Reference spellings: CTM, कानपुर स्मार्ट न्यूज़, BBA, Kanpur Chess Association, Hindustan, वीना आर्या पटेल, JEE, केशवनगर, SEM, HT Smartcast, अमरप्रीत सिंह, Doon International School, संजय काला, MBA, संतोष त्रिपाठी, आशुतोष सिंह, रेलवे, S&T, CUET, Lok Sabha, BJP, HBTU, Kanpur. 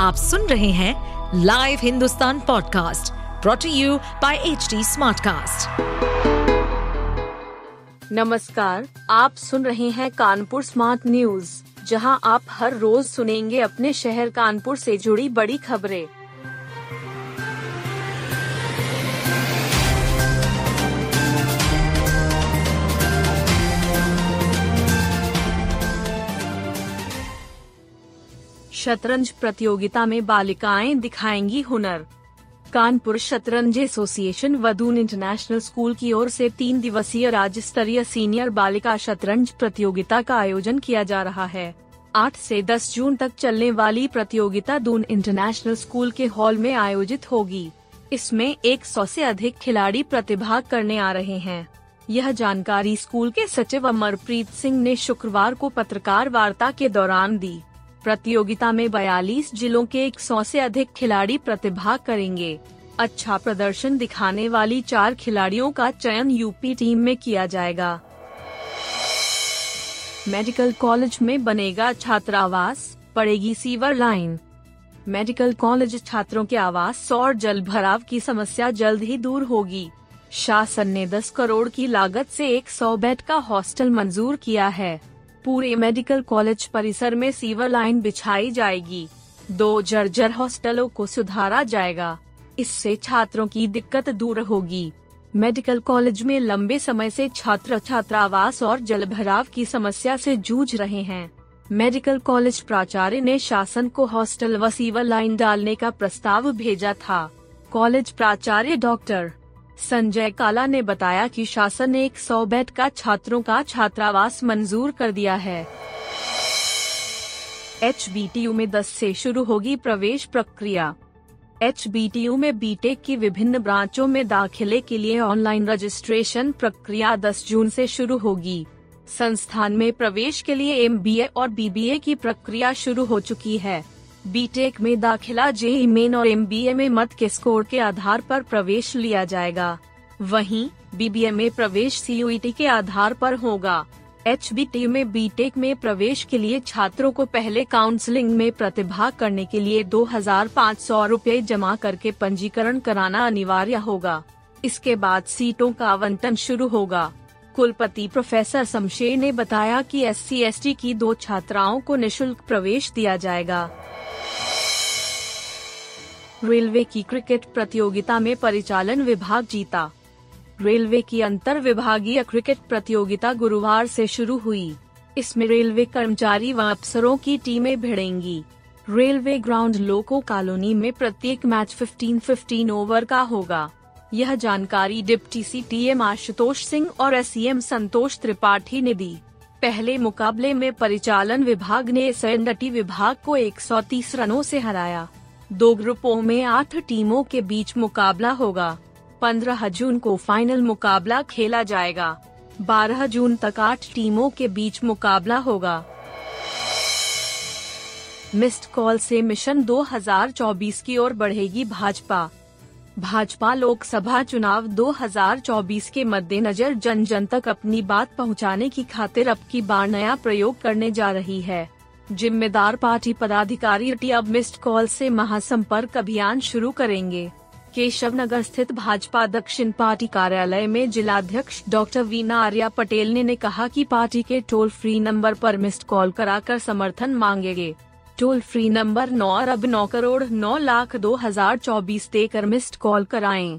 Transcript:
आप सुन रहे हैं live Hindustan podcast brought to you by HT Smartcast. नमस्कार, आप सुन रहे हैं कानपुर स्मार्ट न्यूज़, जहां आप हर रोज सुनेंगे अपने शहर कानपुर से जुड़ी बड़ी खबरें। शतरंज प्रतियोगिता में बालिकाएं दिखाएंगी हुनर। कानपुर शतरंज एसोसिएशन व दून इंटरनेशनल स्कूल की ओर से 3 दिवसीय राज्य स्तरीय सीनियर बालिका शतरंज प्रतियोगिता का आयोजन किया जा रहा है। 8 से 10 जून तक चलने वाली प्रतियोगिता दून इंटरनेशनल स्कूल के हॉल में आयोजित होगी। इसमें 100 से अधिक खिलाड़ी प्रतिभाग करने आ रहे हैं। यह जानकारी स्कूल के सचिव अमरप्रीत सिंह ने शुक्रवार को पत्रकार वार्ता के दौरान दी। प्रतियोगिता में 42 जिलों के 100 से अधिक खिलाड़ी प्रतिभाग करेंगे। अच्छा प्रदर्शन दिखाने वाली 4 खिलाड़ियों का चयन यूपी टीम में किया जाएगा। मेडिकल कॉलेज में बनेगा छात्रावास, पड़ेगी सीवर लाइन। मेडिकल कॉलेज छात्रों के आवास और जल भराव की समस्या जल्द ही दूर होगी। शासन ने 10 करोड़ की लागत से 100 बेड का हॉस्टल मंजूर किया है। पूरे मेडिकल कॉलेज परिसर में सीवर लाइन बिछाई जाएगी। 2 जर्जर हॉस्टलों को सुधारा जाएगा। इससे छात्रों की दिक्कत दूर होगी। मेडिकल कॉलेज में लंबे समय से छात्र छात्रावास और जलभराव की समस्या से जूझ रहे हैं। मेडिकल कॉलेज प्राचार्य ने शासन को हॉस्टल व सीवर लाइन डालने का प्रस्ताव भेजा था। कॉलेज प्राचार्य डॉक्टर संजय काला ने बताया कि शासन ने 100 बेड का छात्रों का छात्रावास मंजूर कर दिया है। HBTU में 10 से शुरू होगी प्रवेश प्रक्रिया। HBTU में बीटेक की विभिन्न ब्रांचों में दाखिले के लिए ऑनलाइन रजिस्ट्रेशन प्रक्रिया 10 जून से शुरू होगी। संस्थान में प्रवेश के लिए MBA और BBA की प्रक्रिया शुरू हो चुकी है। बीटेक में दाखिला JEE मेन और MBA में मत के स्कोर के आधार पर प्रवेश लिया जाएगा। वहीं BBA में प्रवेश CUET के आधार पर होगा। HBTU में बीटेक में प्रवेश के लिए छात्रों को पहले काउंसलिंग में प्रतिभाग करने के लिए 2500 रुपये जमा करके पंजीकरण कराना अनिवार्य होगा। इसके बाद सीटों का आवंटन शुरू होगा। कुलपति प्रोफेसर शमशेर ने बताया कि SC/ST की 2 छात्राओं को निःशुल्क प्रवेश दिया जाएगा। रेलवे की क्रिकेट प्रतियोगिता में परिचालन विभाग जीता। रेलवे की अंतर विभागीय क्रिकेट प्रतियोगिता गुरुवार से शुरू हुई। इसमें रेलवे कर्मचारी व अफसरों की टीमें भिड़ेंगी। रेलवे ग्राउंड लोको कॉलोनी में प्रत्येक मैच 15-15 ओवर का होगा। यह जानकारी डिप्टी CTM आशुतोष सिंह और SEM संतोष त्रिपाठी ने दी। पहले मुकाबले में परिचालन विभाग ने S&T विभाग को 130 रनों से हराया। 2 ग्रुपों में 8 टीमों के बीच मुकाबला होगा। 15 जून को फाइनल मुकाबला खेला जाएगा। 12 जून तक 8 टीमों के बीच मुकाबला होगा। मिस्ड कॉल से मिशन 2024 की ओर बढ़ेगी भाजपा। भाजपा लोकसभा चुनाव 2024 के मद्देनजर जन जन तक अपनी बात पहुंचाने की खातिर अब की बार नया प्रयोग करने जा रही है। जिम्मेदार पार्टी पदाधिकारी अब मिस्ड कॉल से महासंपर्क अभियान शुरू करेंगे। केशवनगर स्थित भाजपा दक्षिण पार्टी कार्यालय में जिलाध्यक्ष डॉक्टर वीना आर्या पटेल ने कहा कि पार्टी के टोल फ्री नंबर पर मिस्ड कॉल कराकर समर्थन मांगेंगे। टोल फ्री नंबर 9,09,09,02,024 देकर मिस्ड कॉल कराएं।